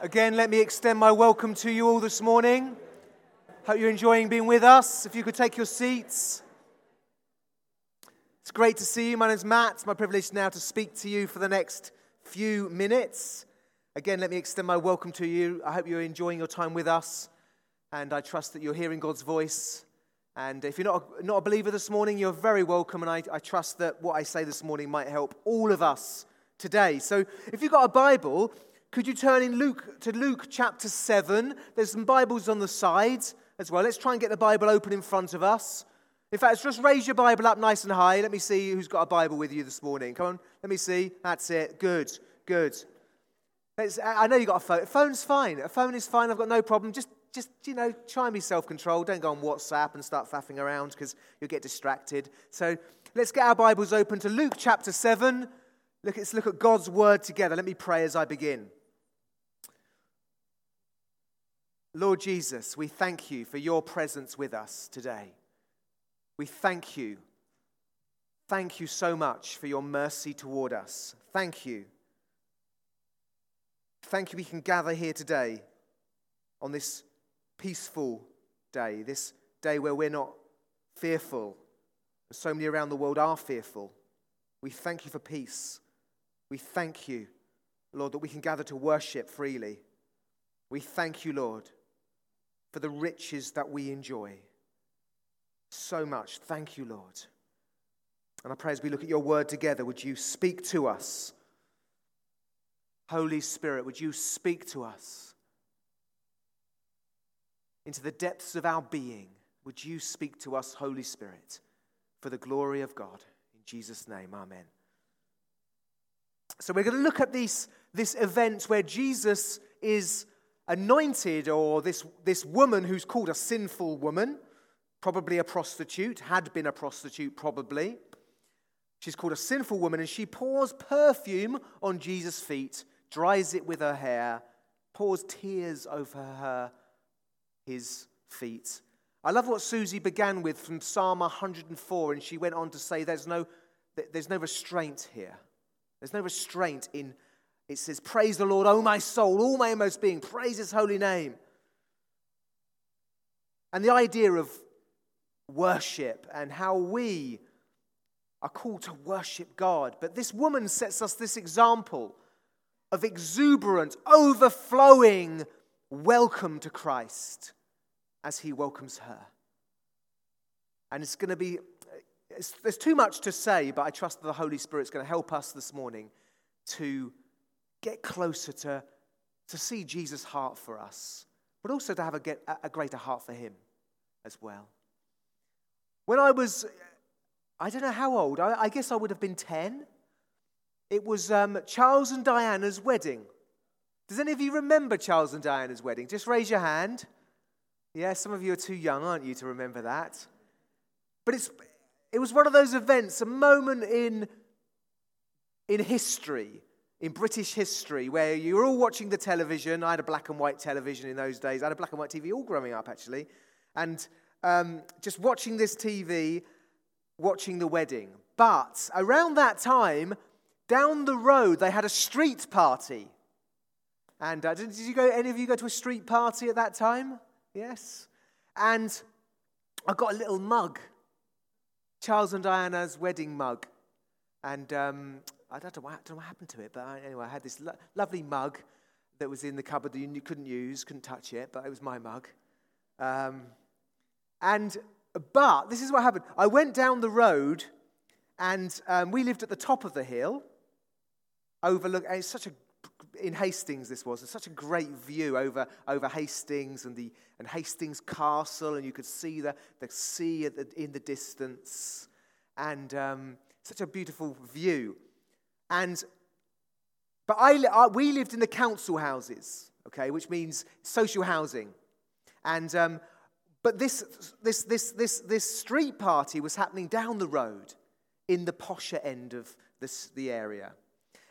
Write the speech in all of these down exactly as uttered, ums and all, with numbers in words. Again, let me extend my welcome to you all this morning. Hope you're enjoying being with us. If you could take your seats. It's great to see you. My name's Matt. It's my privilege now to speak to you for the next few minutes. Again, let me extend my welcome to you. I hope you're enjoying your time with us, and I trust that you're hearing God's voice. And if you're not a, not a believer this morning, you're very welcome, and I, I trust that what I say this morning might help all of us today. So if you've got a Bible, could you turn in Luke to Luke chapter seven? There's some Bibles on the sides as well. Let's try and get the Bible open in front of us. In fact, just raise your Bible up nice and high. Let me see who's got a Bible with you this morning. Come on, let me see. That's it. Good, good. Let's, I know you've got a phone. A phone's fine. A phone is fine. I've got no problem. Just Just, you know, try and be self-controlled. Don't go on WhatsApp and start faffing around because you'll get distracted. So let's get our Bibles open to Luke chapter seven. Look, let's look at God's word together. Let me pray as I begin. Lord Jesus, we thank you for your presence with us today. We thank you. Thank you so much for your mercy toward us. Thank you. Thank you we can gather here today on this peaceful day, this day where we're not fearful. So many around the world are fearful. We thank you for peace. We thank you, Lord, that we can gather to worship freely. We thank you, Lord, for the riches that we enjoy. So much. Thank you, Lord. And I pray as we look at your word together, would you speak to us? Holy Spirit, would you speak to us? Into the depths of our being, would you speak to us, Holy Spirit, for the glory of God. In Jesus' name, amen. So we're going to look at these, this event where Jesus is anointed, or this, this woman who's called a sinful woman, probably a prostitute, had been a prostitute probably. She's called a sinful woman, and she pours perfume on Jesus' feet, dries it with her hair, pours tears over her his feet. I love what Susie began with from Psalm one hundred and four, and she went on to say there's no there's no restraint here. There's no restraint in, it says, praise the Lord, O my soul, all my inmost being, praise his holy name. And the idea of worship and how we are called to worship God. But this woman sets us this example of exuberant, overflowing welcome to Christ as he welcomes her. And it's going to be, it's, there's too much to say, but I trust that the Holy Spirit's going to help us this morning to get closer to, to see Jesus' heart for us, but also to have a, get, a greater heart for him as well. When I was, I don't know how old, I, I guess I would have been ten. It was um, Charles and Diana's wedding. Does any of you remember Charles and Diana's wedding? Just raise your hand. Yeah, some of you are too young, aren't you, to remember that? But it's it was one of those events, a moment in, in history, in British history, where you were all watching the television. I had a black and white television in those days. I had a black and white T V all growing up, actually. And um, just watching this T V, watching the wedding. But around that time, down the road, they had a street party. And uh, did, did you go? Any of you go to a street party at that time? Yes. And I got a little mug, Charles and Diana's wedding mug, and um, I don't know what, don't know what happened to it. But I, anyway, I had this lo- lovely mug that was in the cupboard that you couldn't use, couldn't touch it, but it was my mug. Um, and but this is what happened. I went down the road, and um, we lived at the top of the hill, overlook. It's such a In Hastings, this was. It's such a great view over, over Hastings and the and Hastings Castle, and you could see the, the sea at the, in the distance, and um, such a beautiful view. And but I, I we lived in the council houses, okay, which means social housing, and um, but this this this this this street party was happening down the road, in the posher end of this the area.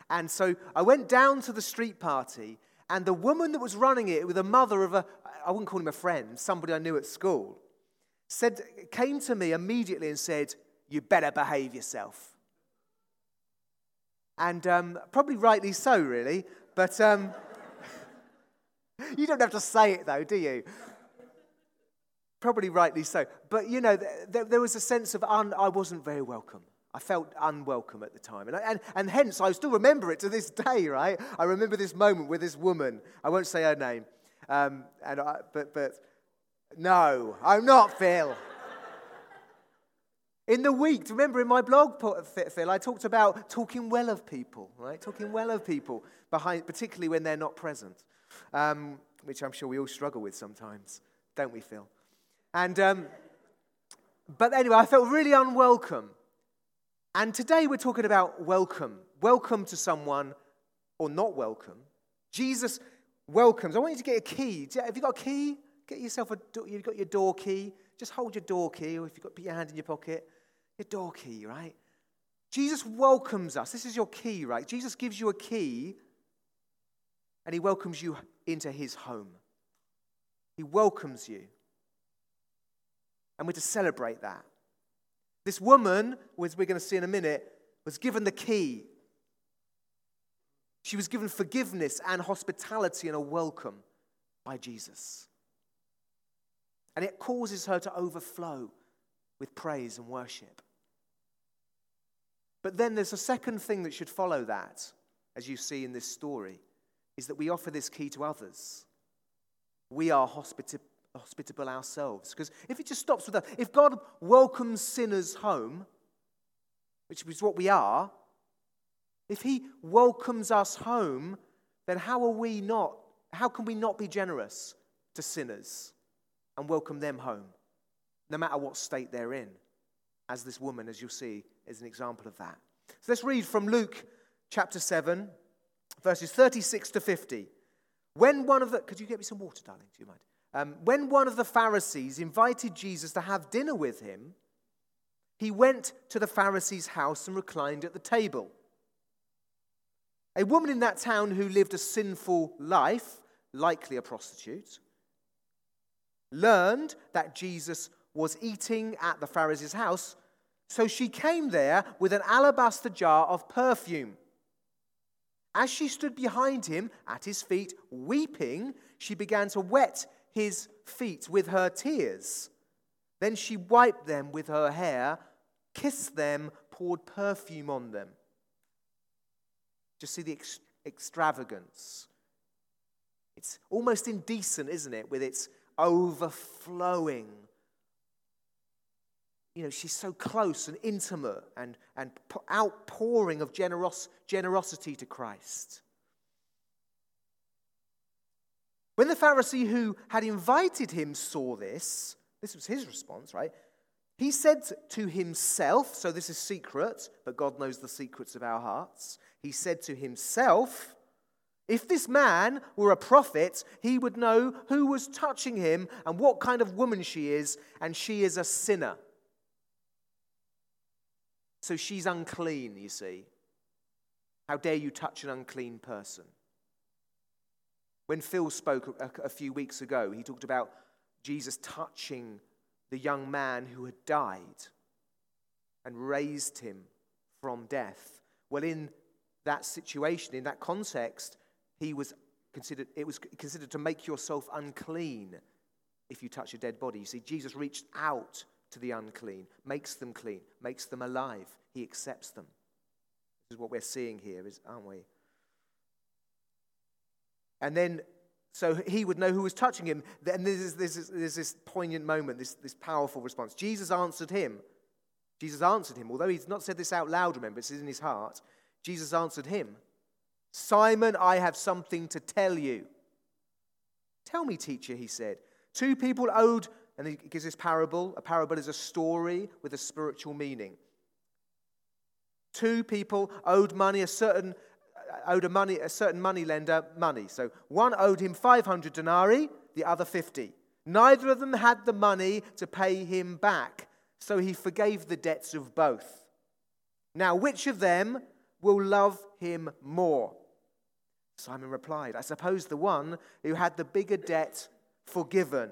And so I went down to the street party, and the woman that was running it, with a mother of a, I wouldn't call him a friend, somebody I knew at school, said, came to me immediately and said, you better behave yourself. And um, probably rightly so, really, but um, You don't have to say it though, do you? Probably rightly so. But, you know, there, there was a sense of un, I wasn't very welcome. I felt unwelcome at the time. And, and and hence, I still remember it to this day, right? I remember this moment with this woman. I won't say her name. Um, and I, but, but no, I'm not, Phil. In the week, remember in my blog, Phil, I talked about talking well of people, right? Talking well of people, behind, particularly when they're not present, um, which I'm sure we all struggle with sometimes, don't we, Phil? And um, but anyway, I felt really unwelcome. And today we're talking about welcome. Welcome to someone or not welcome. Jesus welcomes. I want you to get a key. Have you got a key? Get yourself a door. You've got your door key. Just hold your door key, or if you've got put your hand in your pocket, your door key, right? Jesus welcomes us. This is your key, right? Jesus gives you a key, and he welcomes you into his home. He welcomes you. And we're to celebrate that. This woman, as we're going to see in a minute, was given the key. She was given forgiveness and hospitality and a welcome by Jesus. And it causes her to overflow with praise and worship. But then there's a second thing that should follow that, as you see in this story, is that we offer this key to others. We are hospitable. hospitable ourselves. Because if it just stops with us, if God welcomes sinners home, which is what we are, if he welcomes us home, then how are we not, how can we not be generous to sinners and welcome them home, no matter what state they're in, as this woman, as you'll see, is an example of that. So let's read from Luke chapter seven, verses thirty-six to fifty. When one of the, could you get me some water, darling, do you mind? Um, when one of the Pharisees invited Jesus to have dinner with him, he went to the Pharisee's house and reclined at the table. A woman in that town who lived a sinful life, likely a prostitute, learned that Jesus was eating at the Pharisee's house, so she came there with an alabaster jar of perfume. As she stood behind him at his feet, weeping, she began to wet his feet with her tears. Then she wiped them with her hair, kissed them, poured perfume on them. Just see the ex- extravagance. It's almost indecent, isn't it, with its overflowing. You know, she's so close and intimate and, and outpouring of generos- generosity to Christ. When the Pharisee who had invited him saw this, this was his response, right? He said to himself, so this is secret, but God knows the secrets of our hearts. He said to himself, if this man were a prophet, he would know who was touching him and what kind of woman she is, and she is a sinner. So she's unclean, you see. How dare you touch an unclean person? When Phil spoke a few weeks ago, he talked about Jesus touching the young man who had died and raised him from death. Well, in that situation, in that context, he was considered. It was considered to make yourself unclean if you touch a dead body. You see, Jesus reached out to the unclean, makes them clean, makes them alive. He accepts them. This is what we're seeing here, is, aren't we? And then, so he would know who was touching him. And there's this, this, this, this poignant moment, this, this powerful response. Jesus answered him. Jesus answered him. Although he's not said this out loud, remember, it's in his heart. Jesus answered him, Simon, I have something to tell you. Tell me, teacher, he said. Two people owed, and he gives this parable. A parable is a story with a spiritual meaning. Two people owed money, a certain... owed a money a certain money lender money. So one owed him five hundred denarii, the other fifty. Neither of them had the money to pay him back, so he forgave the debts of both. Now, which of them will love him more? Simon replied, I suppose the one who had the bigger debt forgiven.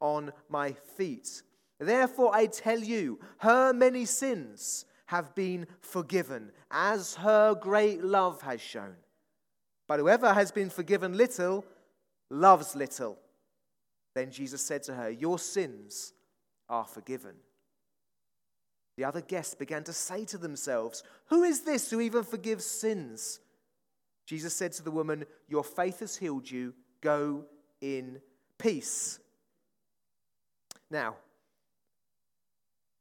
on my feet. Therefore I tell you, her many sins have been forgiven, as her great love has shown. But whoever has been forgiven little, loves little. Then Jesus said to her, your sins are forgiven. The other guests began to say to themselves, who is this who even forgives sins? Jesus said to the woman, your faith has healed you. Go in peace. Now,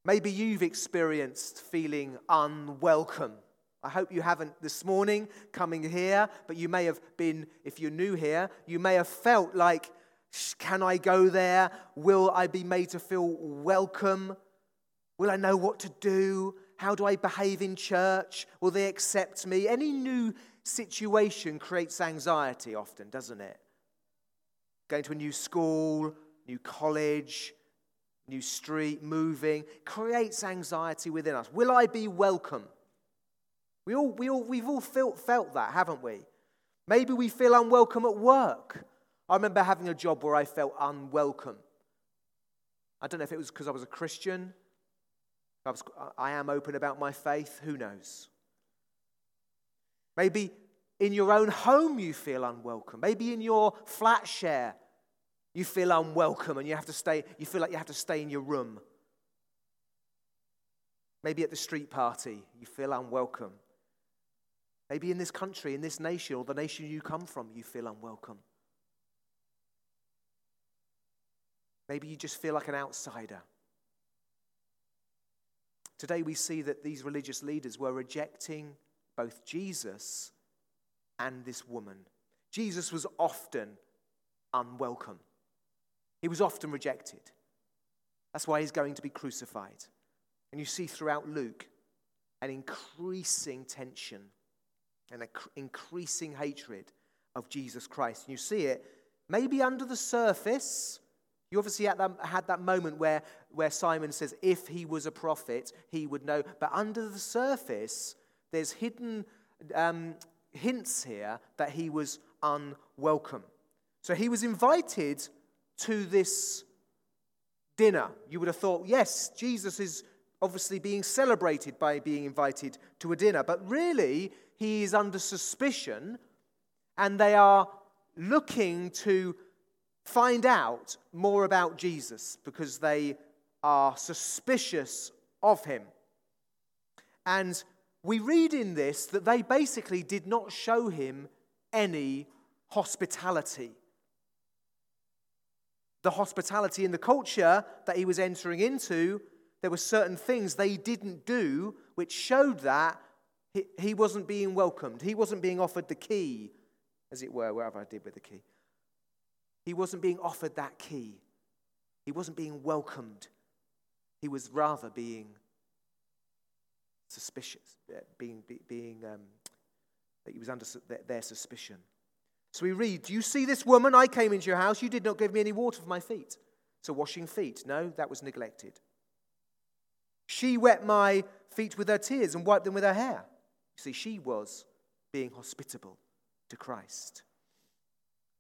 maybe you've experienced feeling unwelcome. I hope you haven't this morning coming here, but you may have been, if you're new here, you may have felt like, can I go there? Will I be made to feel welcome? Will I know what to do? How do I behave in church? Will they accept me? Any new situation creates anxiety often, doesn't it? Going to a new school, new college, new street, moving, creates anxiety within us. Will I be welcome? We all, we all, we've all felt, felt that, haven't we? Maybe we feel unwelcome at work. I remember having a job where I felt unwelcome. I don't know if it was because I was a Christian. I, was, I am open about my faith. Who knows? Maybe in your own home you feel unwelcome. Maybe in your flat share you feel unwelcome and you have to stay. You feel like you have to stay in your room. Maybe at the street party you feel unwelcome. Maybe in this country, in this nation, or the nation you come from, you feel unwelcome. Maybe you just feel like an outsider. Today we see that these religious leaders were rejecting both Jesus and this woman. Jesus was often unwelcome. He was often rejected. That's why he's going to be crucified. And you see throughout Luke an increasing tension and an increasing hatred of Jesus Christ. And you see it maybe under the surface. You obviously had that, had that moment where, where Simon says, if he was a prophet, he would know. But under the surface, there's hidden um, hints here that he was unwelcome. So he was invited to this dinner. You would have thought, yes, Jesus is obviously being celebrated by being invited to a dinner. But really, he is under suspicion, and they are looking to find out more about Jesus because they are suspicious of him. And we read in this that they basically did not show him any hospitality. The hospitality in the culture that he was entering into, there were certain things they didn't do which showed that he wasn't being welcomed. He wasn't being offered the key, as it were, wherever I did with the key. He wasn't being offered that key. He wasn't being welcomed. He was rather being suspicious, being, being um, that he was under their suspicion. So we read, you see this woman, I came into your house, you did not give me any water for my feet. So washing feet, no, that was neglected. She wet my feet with her tears and wiped them with her hair. You see, she was being hospitable to Christ.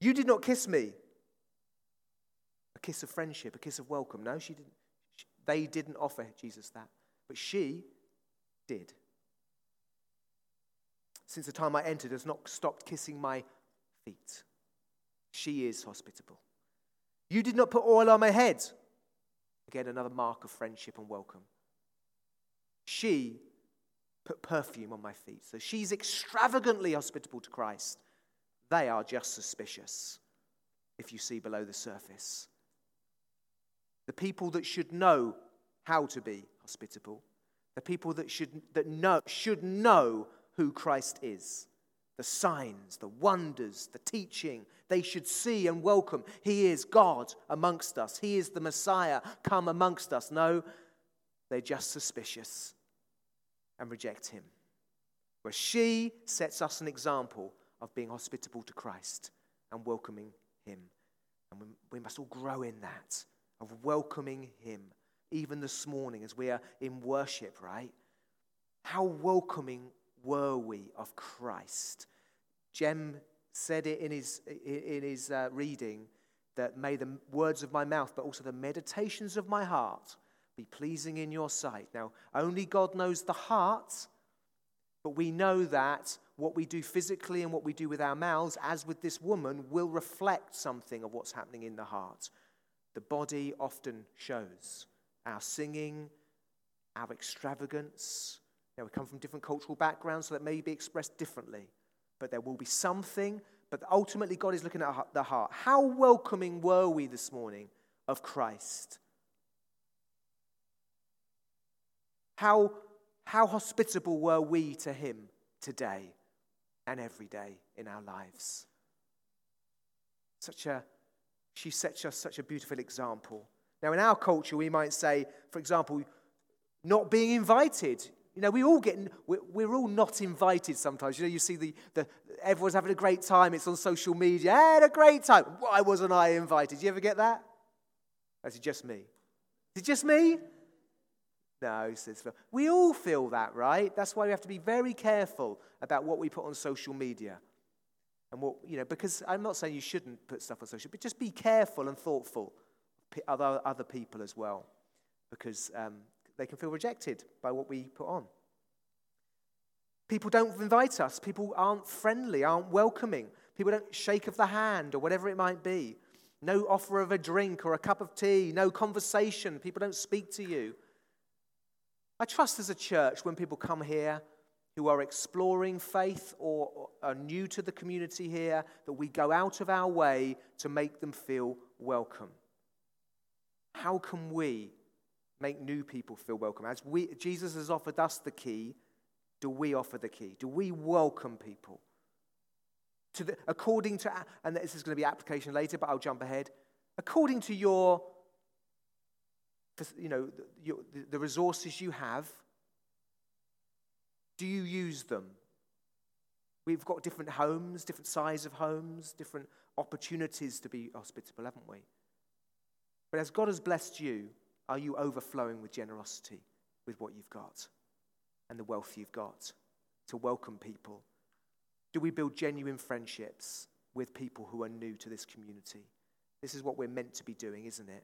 You did not kiss me. A kiss of friendship, a kiss of welcome. No, she didn't. She, they didn't offer Jesus that, but she did. Since the time I entered, has not stopped kissing my feet. She is hospitable. You did not put oil on my head. Again, another mark of friendship and welcome. She put perfume on my feet. So she's extravagantly hospitable to Christ. They are just suspicious, if you see below the surface. The people that should know how to be hospitable, the people that should that know should know who Christ is, the signs, the wonders, the teaching, they should see and welcome. He is God amongst us. He is the Messiah come amongst us. No, they're just suspicious and reject him. Where she sets us an example of being hospitable to Christ and welcoming him. And we must all grow in that, of welcoming him. Even this morning as we are in worship, right? How welcoming were we of Christ? Jem said it in his in his uh, reading that may the words of my mouth, but also the meditations of my heart be pleasing in your sight. Now, only God knows the heart, but we know that what we do physically and what we do with our mouths, as with this woman, will reflect something of what's happening in the heart. The body often shows our singing, our extravagance. Now, we come from different cultural backgrounds, so that may be expressed differently. But there will be something. But ultimately, God is looking at the heart. How welcoming were we this morning of Christ? How, how hospitable were we to him today and every day in our lives? Such a, she sets us such a beautiful example. Now, in our culture, we might say, for example, not being invited. You know, we all get, we're all not invited sometimes. You know, you see the, the everyone's having a great time. It's on social media. I had a great time. Why wasn't I invited? You ever get that? That's just me. Is it just me? No, says Phil. We all feel that, right? That's why we have to be very careful about what we put on social media. And what, you know, because I'm not saying you shouldn't put stuff on social, but just be careful and thoughtful. Other other people as well, because um, they can feel rejected by what we put on. People don't invite us. People aren't friendly, aren't welcoming. People don't shake of the hand or whatever it might be. No offer of a drink or a cup of tea. No conversation. People don't speak to you. I trust as a church when people come here who are exploring faith or, or are new to the community here that we go out of our way to make them feel welcome. How can we make new people feel welcome? As we, Jesus has offered us the key, do we offer the key? Do we welcome people? To the, according to, and this is going to be application later, but I'll jump ahead. According to your, you know, your, the resources you have, do you use them? We've got different homes, different size of homes, different opportunities to be hospitable, haven't we? But as God has blessed you, are you overflowing with generosity with what you've got and the wealth you've got to welcome people? Do we build genuine friendships with people who are new to this community? This is what we're meant to be doing, isn't it?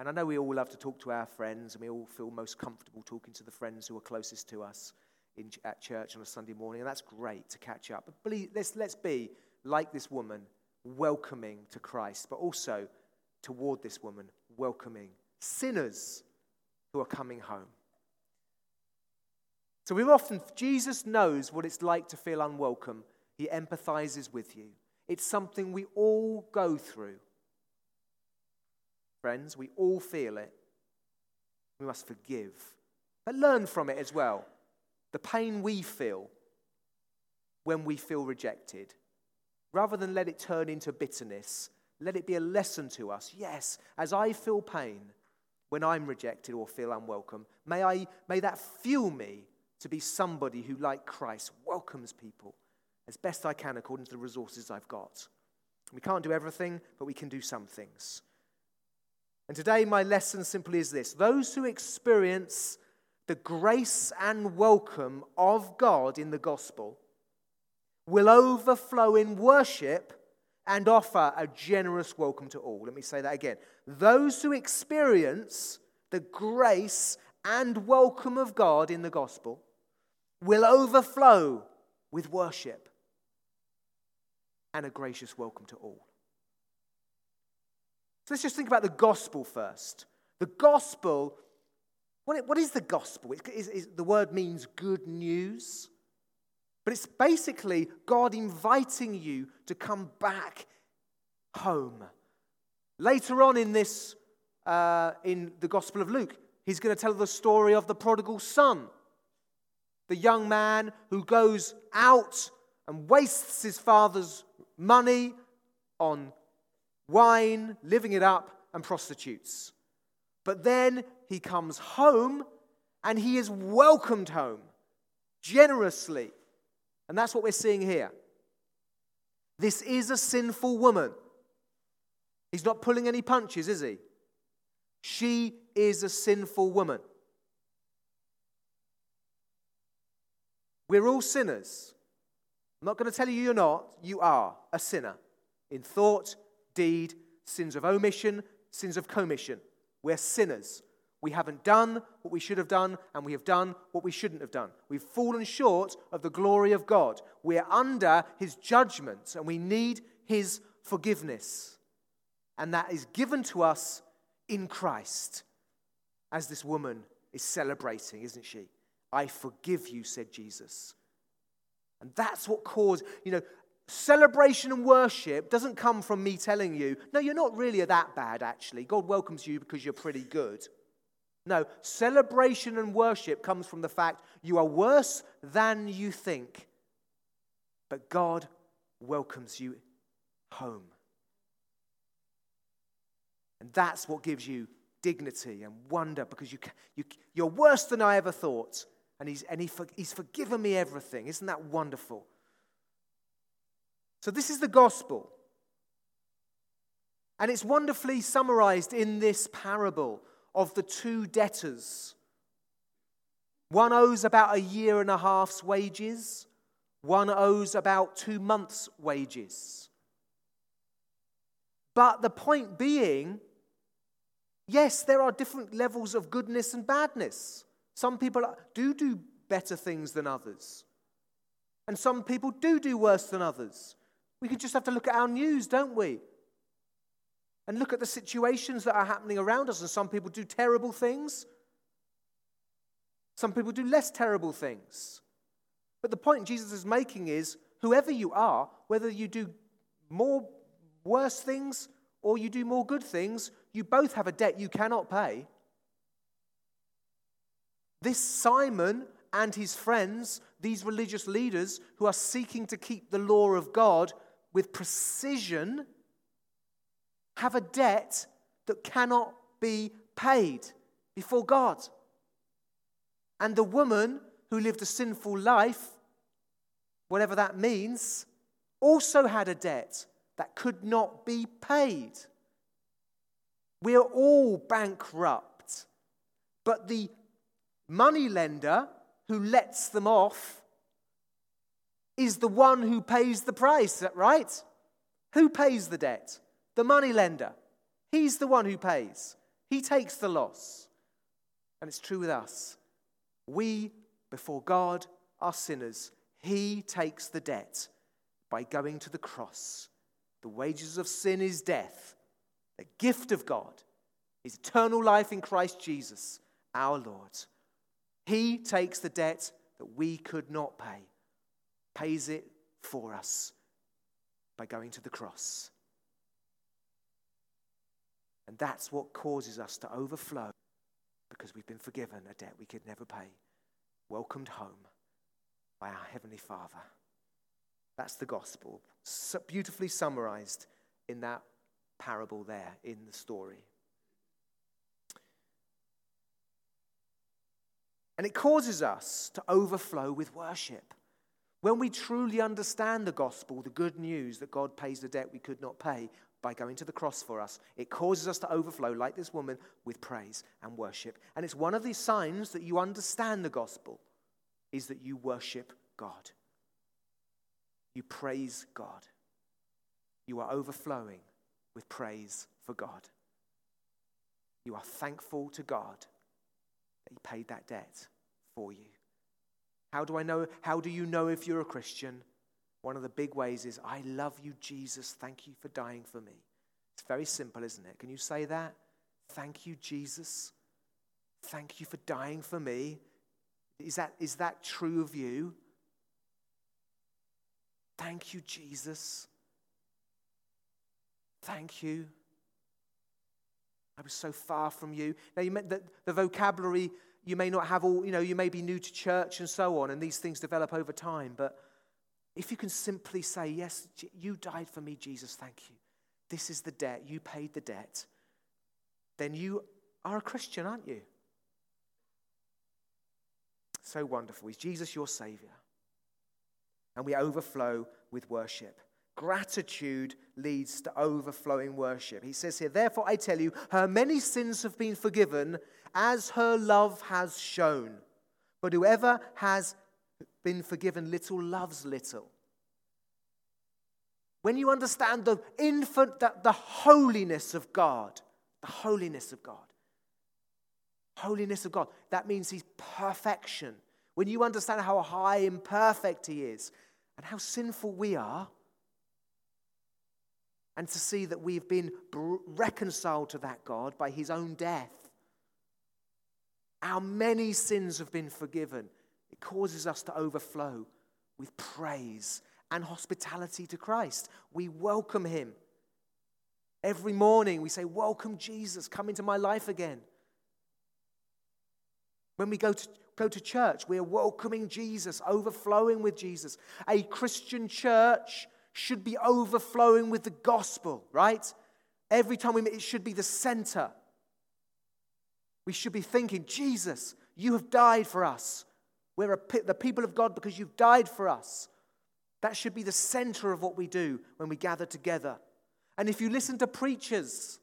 And I know we all love to talk to our friends, and we all feel most comfortable talking to the friends who are closest to us in, at church on a Sunday morning, and that's great to catch up. But please, let's, let's be, like this woman, welcoming to Christ, but also toward this woman, welcoming sinners who are coming home. So we're often, Jesus knows what it's like to feel unwelcome. He empathizes with you. It's something we all go through. Friends, we all feel it. We must forgive, but learn from it as well. The pain we feel when we feel rejected, rather than let it turn into bitterness, let it be a lesson to us. Yes, as I feel pain when I'm rejected or feel unwelcome, may I, may that fuel me to be somebody who, like Christ, welcomes people as best I can according to the resources I've got. We can't do everything, but we can do some things. And today my lesson simply is this. Those who experience the grace and welcome of God in the gospel will overflow in worship and offer a generous welcome to all. Let me say that again. Those who experience the grace and welcome of God in the gospel will overflow with worship and a gracious welcome to all. So let's just think about the gospel first. The gospel, what, what is the gospel? It, it, it, the word means good news. But it's basically God inviting you to come back home. Later on in this, uh, in the Gospel of Luke, he's going to tell the story of the prodigal son, the young man who goes out and wastes his father's money on wine, living it up, and prostitutes. But then he comes home, and he is welcomed home generously. And that's what we're seeing here. This is a sinful woman. He's not pulling any punches, is he? She is a sinful woman. We're all sinners. I'm not going to tell you you're not. You are a sinner in thought, deed, sins of omission, sins of commission. We're sinners. We haven't done what we should have done, and we have done what we shouldn't have done. We've fallen short of the glory of God. We're under his judgment, and we need his forgiveness. And that is given to us in Christ, as this woman is celebrating, isn't she? I forgive you, said Jesus. And that's what caused, you know, celebration and worship doesn't come from me telling you, no, you're not really that bad, actually. God welcomes you because you're pretty good. No, celebration and worship comes from the fact you are worse than you think, but God welcomes you home. And that's what gives you dignity and wonder, because you, you, you're worse than I ever thought, and he's, and he for, he's forgiven me everything. Isn't that wonderful? So this is the gospel, and it's wonderfully summarized in this parable of the two debtors. One owes about a year and a half's wages. One owes about two months' wages. But the point being, yes, there are different levels of goodness and badness. Some people do do better things than others. And some people do do worse than others. We could just have to look at our news, don't we? And look at the situations that are happening around us. And some people do terrible things. Some people do less terrible things. But the point Jesus is making is, whoever you are, whether you do more worse things or you do more good things, you both have a debt you cannot pay. This Simon and his friends, these religious leaders who are seeking to keep the law of God with precision, have a debt that cannot be paid before God. And the woman who lived a sinful life, whatever that means, also had a debt that could not be paid. We are all bankrupt, but the moneylender who lets them off is the one who pays the price, is that right? Who pays the debt? The moneylender. He's the one who pays. He takes the loss. And it's true with us. We, before God, are sinners. He takes the debt by going to the cross. The wages of sin is death. The gift of God is eternal life in Christ Jesus, our Lord. He takes the debt that we could not pay, pays it for us by going to the cross. And that's what causes us to overflow, because we've been forgiven a debt we could never pay, welcomed home by our Heavenly Father. That's the gospel, so beautifully summarized in that parable there in the story. And it causes us to overflow with worship. When we truly understand the gospel, the good news that God pays the debt we could not pay, by going to the cross for us, it causes us to overflow, like this woman, with praise and worship. And it's one of these signs that you understand the gospel, is that you worship God. You praise God. You are overflowing with praise for God. You are thankful to God that he paid that debt for you. How do I know? How do you know if you're a Christian? One of the big ways is, I love you, Jesus. Thank you for dying for me. It's very simple, isn't it? Can you say that? Thank you, Jesus. Thank you for dying for me. Is that, is that true of you? Thank you, Jesus. Thank you. I was so far from you. Now, you meant that the vocabulary, you may not have all, you know, you may be new to church and so on, and these things develop over time, but if you can simply say, yes, you died for me, Jesus, thank you. This is the debt. You paid the debt. Then you are a Christian, aren't you? So wonderful. Is Jesus your Savior? And we overflow with worship. Gratitude leads to overflowing worship. He says here, therefore I tell you, her many sins have been forgiven as her love has shown. But whoever has been forgiven little loves little. When you understand the infinite, the, the holiness of God, the holiness of God, holiness of God, that means He's perfection. When you understand how high and perfect He is and how sinful we are, and to see that we've been reconciled to that God by His own death. Our many sins have been forgiven. It causes us to overflow with praise and hospitality to Christ. We welcome Him. Every morning we say, welcome Jesus, come into my life again. When we go to go to church, we are welcoming Jesus, overflowing with Jesus. A Christian church should be overflowing with the gospel, right? Every time we meet, it should be the center. We should be thinking, Jesus, you have died for us. We're a, the people of God because you've died for us. That should be the center of what we do when we gather together. And if you listen to preachers,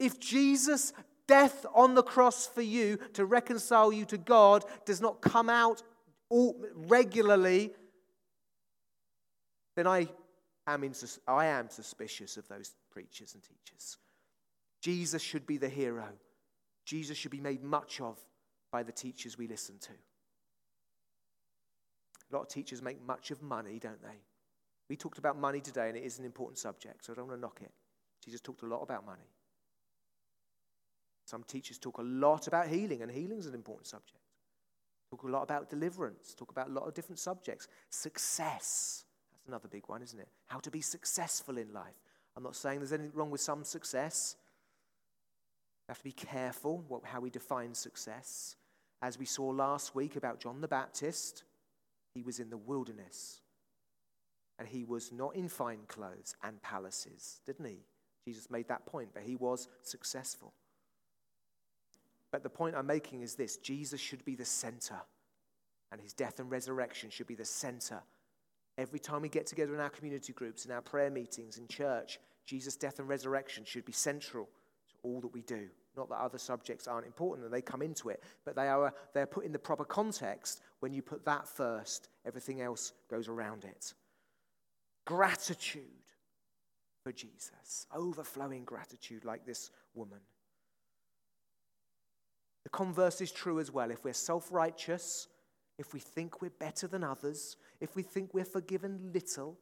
if Jesus' death on the cross for you to reconcile you to God does not come out all, regularly, then I am, in, I am suspicious of those preachers and teachers. Jesus should be the hero. Jesus should be made much of by the teachers we listen to. A lot of teachers make much of money, don't they? We talked about money today, and it is an important subject, so I don't want to knock it. Jesus talked a lot about money. Some teachers talk a lot about healing, and healing is an important subject. Talk a lot about deliverance. Talk about a lot of different subjects. Success. Another big one, isn't it? How to be successful in life. I'm not saying there's anything wrong with some success. We have to be careful what, how we define success. As we saw last week about John the Baptist, he was in the wilderness. And he was not in fine clothes and palaces, didn't he? Jesus made that point, but he was successful. But the point I'm making is this: Jesus should be the center. And his death and resurrection should be the center. Every time we get together in our community groups, in our prayer meetings, in church, Jesus' death and resurrection should be central to all that we do. Not that other subjects aren't important and they come into it, but they are they're put in the proper context. When you put that first, everything else goes around it. Gratitude for Jesus. Overflowing gratitude like this woman. The converse is true as well. If we're self-righteous, if we think we're better than others, if we think we're forgiven little,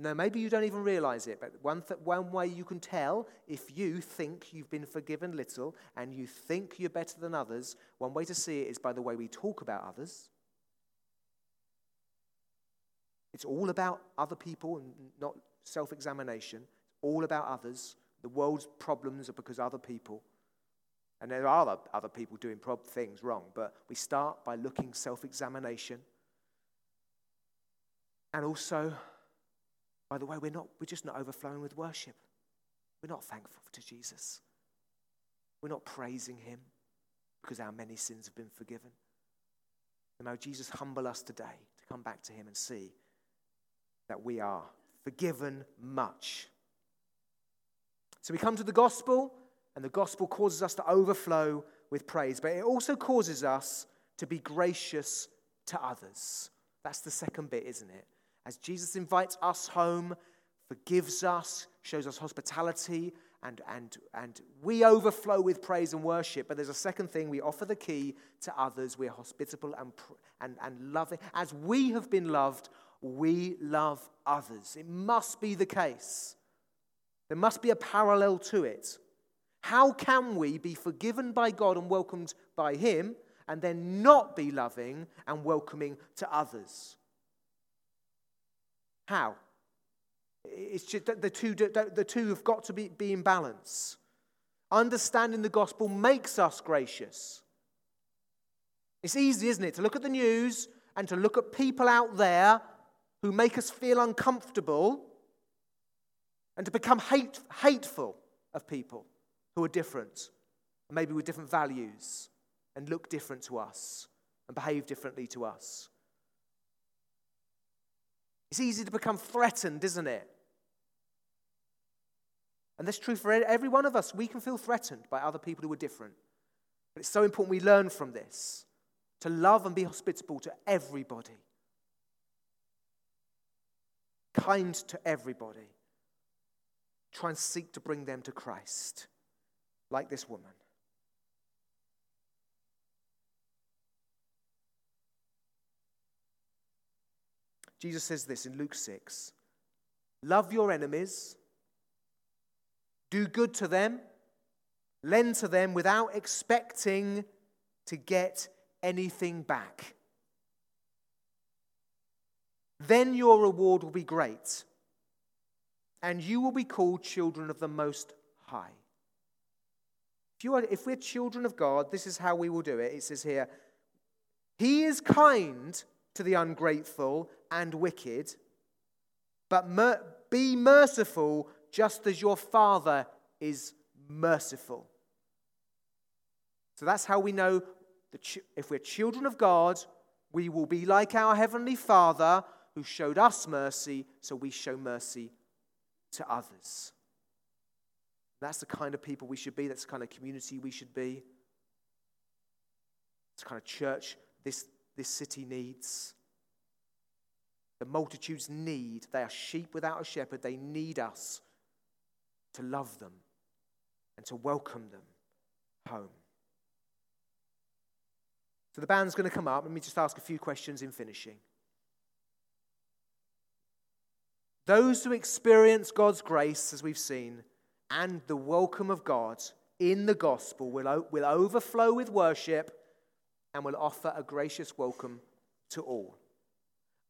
now maybe you don't even realize it, but one th- one way you can tell if you think you've been forgiven little and you think you're better than others, one way to see it is by the way we talk about others. It's all about other people and not self-examination. It's all about others. The world's problems are because other people. And there are other people doing prob- things wrong, but we start by looking self-examination, and also, by the way, we're not—we're just not overflowing with worship. We're not thankful to Jesus. We're not praising Him because our many sins have been forgiven. And now, Jesus, humble us today to come back to Him and see that we are forgiven much. So we come to the gospel. And the gospel causes us to overflow with praise, but it also causes us to be gracious to others. That's the second bit, isn't it? As Jesus invites us home, forgives us, shows us hospitality, and, and, and we overflow with praise and worship. But there's a second thing. We offer the key to others. We're hospitable and, and, and loving. As we have been loved, we love others. It must be the case. There must be a parallel to it. How can we be forgiven by God and welcomed by Him and then not be loving and welcoming to others? How? It's just that the two, the two have got to be, be in balance. Understanding the gospel makes us gracious. It's easy, isn't it, to look at the news and to look at people out there who make us feel uncomfortable and to become hate, hateful of people who are different, maybe with different values, and look different to us, and behave differently to us. It's easy to become threatened, isn't it? And that's true for every one of us. We can feel threatened by other people who are different. But it's so important we learn from this, to love and be hospitable to everybody. Kind to everybody. Try and seek to bring them to Christ, like this woman. Jesus says this in Luke six. Love your enemies. Do good to them. Lend to them without expecting to get anything back. Then your reward will be great, and you will be called children of the Most High. If you are, if we're children of God, this is how we will do it. It says here, He is kind to the ungrateful and wicked, but mer- be merciful just as your Father is merciful. So that's how we know that ch- if we're children of God, we will be like our Heavenly Father who showed us mercy, so we show mercy to others. That's the kind of people we should be. That's the kind of community we should be. It's the kind of church this, this city needs. The multitudes need. They are sheep without a shepherd. They need us to love them and to welcome them home. So the band's going to come up. Let me just ask a few questions in finishing. Those who experience God's grace, as we've seen, and the welcome of God in the gospel will, o- will overflow with worship and will offer a gracious welcome to all.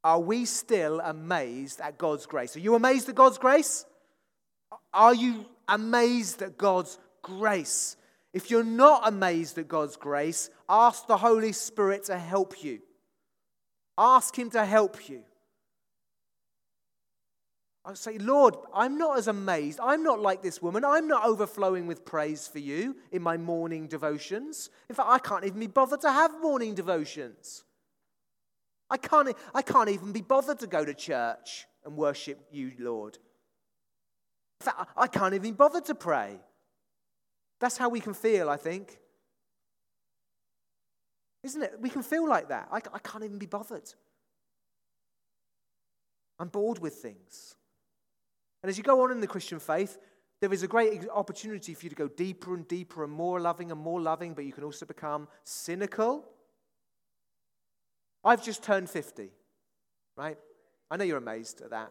Are we still amazed at God's grace? Are you amazed at God's grace? Are you amazed at God's grace? If you're not amazed at God's grace, ask the Holy Spirit to help you. Ask Him to help you. I say, Lord, I'm not as amazed. I'm not like this woman. I'm not overflowing with praise for you in my morning devotions. In fact, I can't even be bothered to have morning devotions. I can't, I can't even be bothered to go to church and worship you, Lord. In fact, I can't even be bothered to pray. That's how we can feel, I think. Isn't it? We can feel like that. I, I can't even be bothered. I'm bored with things. And as you go on in the Christian faith, there is a great opportunity for you to go deeper and deeper and more loving and more loving, but you can also become cynical. I've just turned fifty, right? I know you're amazed at that.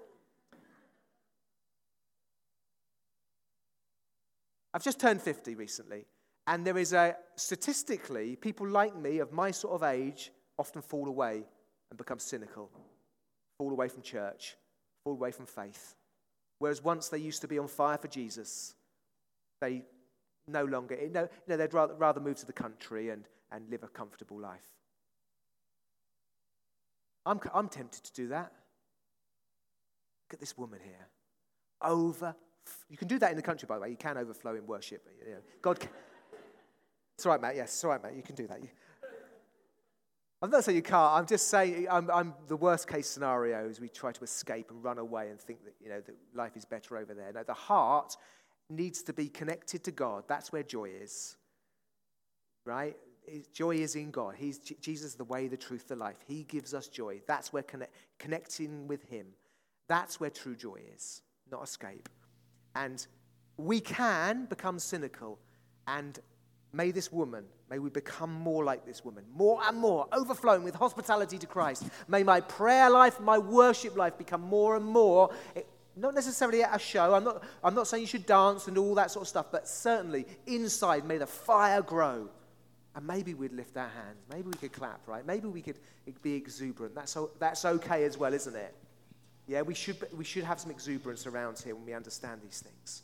I've just turned fifty recently, and there is a, statistically, people like me of my sort of age often fall away and become cynical, fall away from church, fall away from faith. Whereas once they used to be on fire for Jesus, they no longer, you know, they'd rather, rather move to the country and, and live a comfortable life. I'm, I'm tempted to do that. Look at this woman here. Over. You can do that in the country, by the way. You can overflow in worship. You know, God can. It's all right, Matt. Yes, it's all right, Matt. You can do that. You... I'm not saying you can't. I'm just saying I'm, I'm the worst case scenario is we try to escape and run away and think that, you know, that life is better over there. No, the heart needs to be connected to God. That's where joy is, right? Joy is in God. He's Jesus, the way, the truth, the life. He gives us joy. That's where connect, connecting with Him. That's where true joy is, not escape. And we can become cynical. And may this woman, may we become more like this woman, more and more, overflowing with hospitality to Christ. May my prayer life, my worship life become more and more, it, not necessarily at a show. I'm not, I'm not saying you should dance and all that sort of stuff, but certainly inside may the fire grow. And maybe we'd lift our hands. Maybe we could clap, right? Maybe we could be exuberant. That's that's okay as well, isn't it? Yeah, we should we should have some exuberance around here when we understand these things.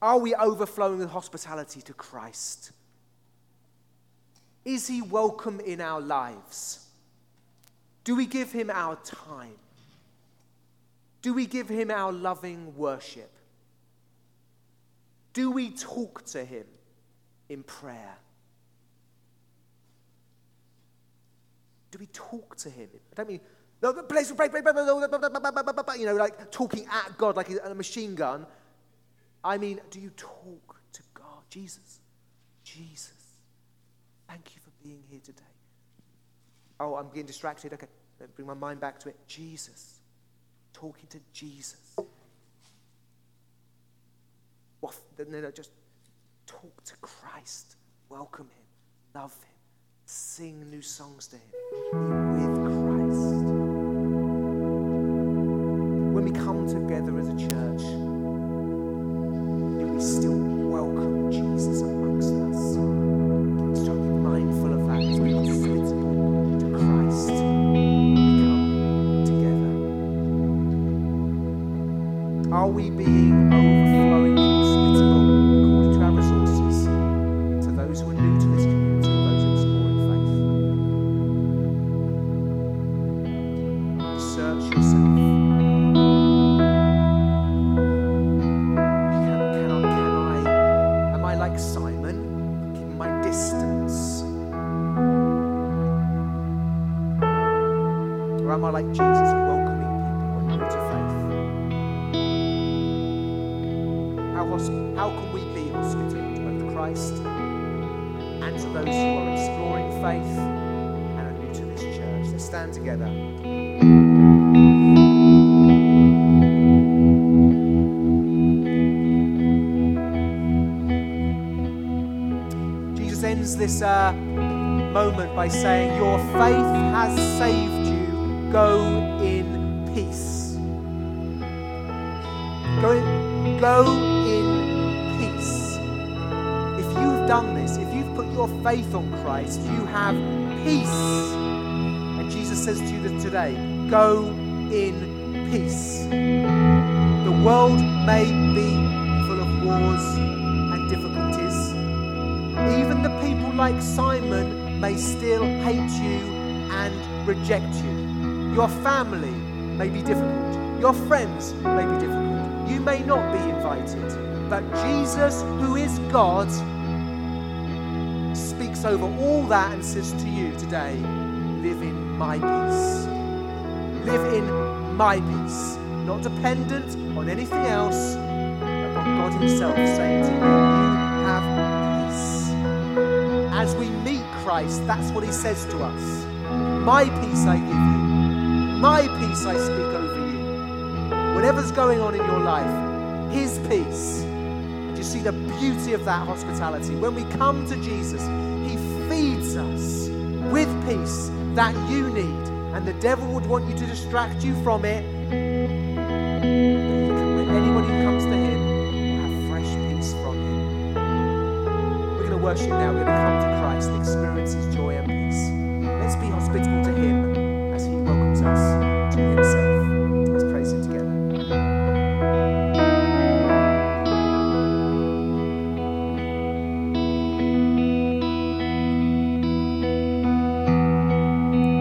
Are we overflowing with hospitality to Christ? Is He welcome in our lives? Do we give Him our time? Do we give Him our loving worship? Do we talk to Him in prayer? Do we talk to Him? I don't mean The place will break, break, break, break, you know, like talking at God like a machine gun. I mean, do you talk to God? Jesus, Jesus, thank you for being here today. Oh, I'm getting distracted. Okay, let me bring my mind back to it. Jesus, talking to Jesus. What? No, no, just talk to Christ. Welcome him. Love him. Sing new songs to him. Be with Christ. When we come together as a church, do we still welcome Jesus amongst us? Just be mindful of that as we are hospitable to Christ when we come together. Are we being overflowing hospitable according to our resources to those who are new to this community? This uh, moment by saying, your faith has saved you, go in peace. Go in, go in peace. If you've done this, if you've put your faith on Christ, you have peace. And Jesus says to you today, go in peace. The world may be full of wars. Even the people like Simon may still hate you and reject you. Your family may be difficult. Your friends may be difficult. You may not be invited. But Jesus, who is God, speaks over all that and says to you today, live in my peace. Live in my peace. Not dependent on anything else, but God himself saying to you, you have as we meet Christ, that's what he says to us. My peace I give you. My peace I speak over you. Whatever's going on in your life, his peace. And you see the beauty of that hospitality. When we come to Jesus, he feeds us with peace that you need. And the devil would want you to distract you from it. But anybody who comes to him, worship now. We're going to come to Christ and experience his joy and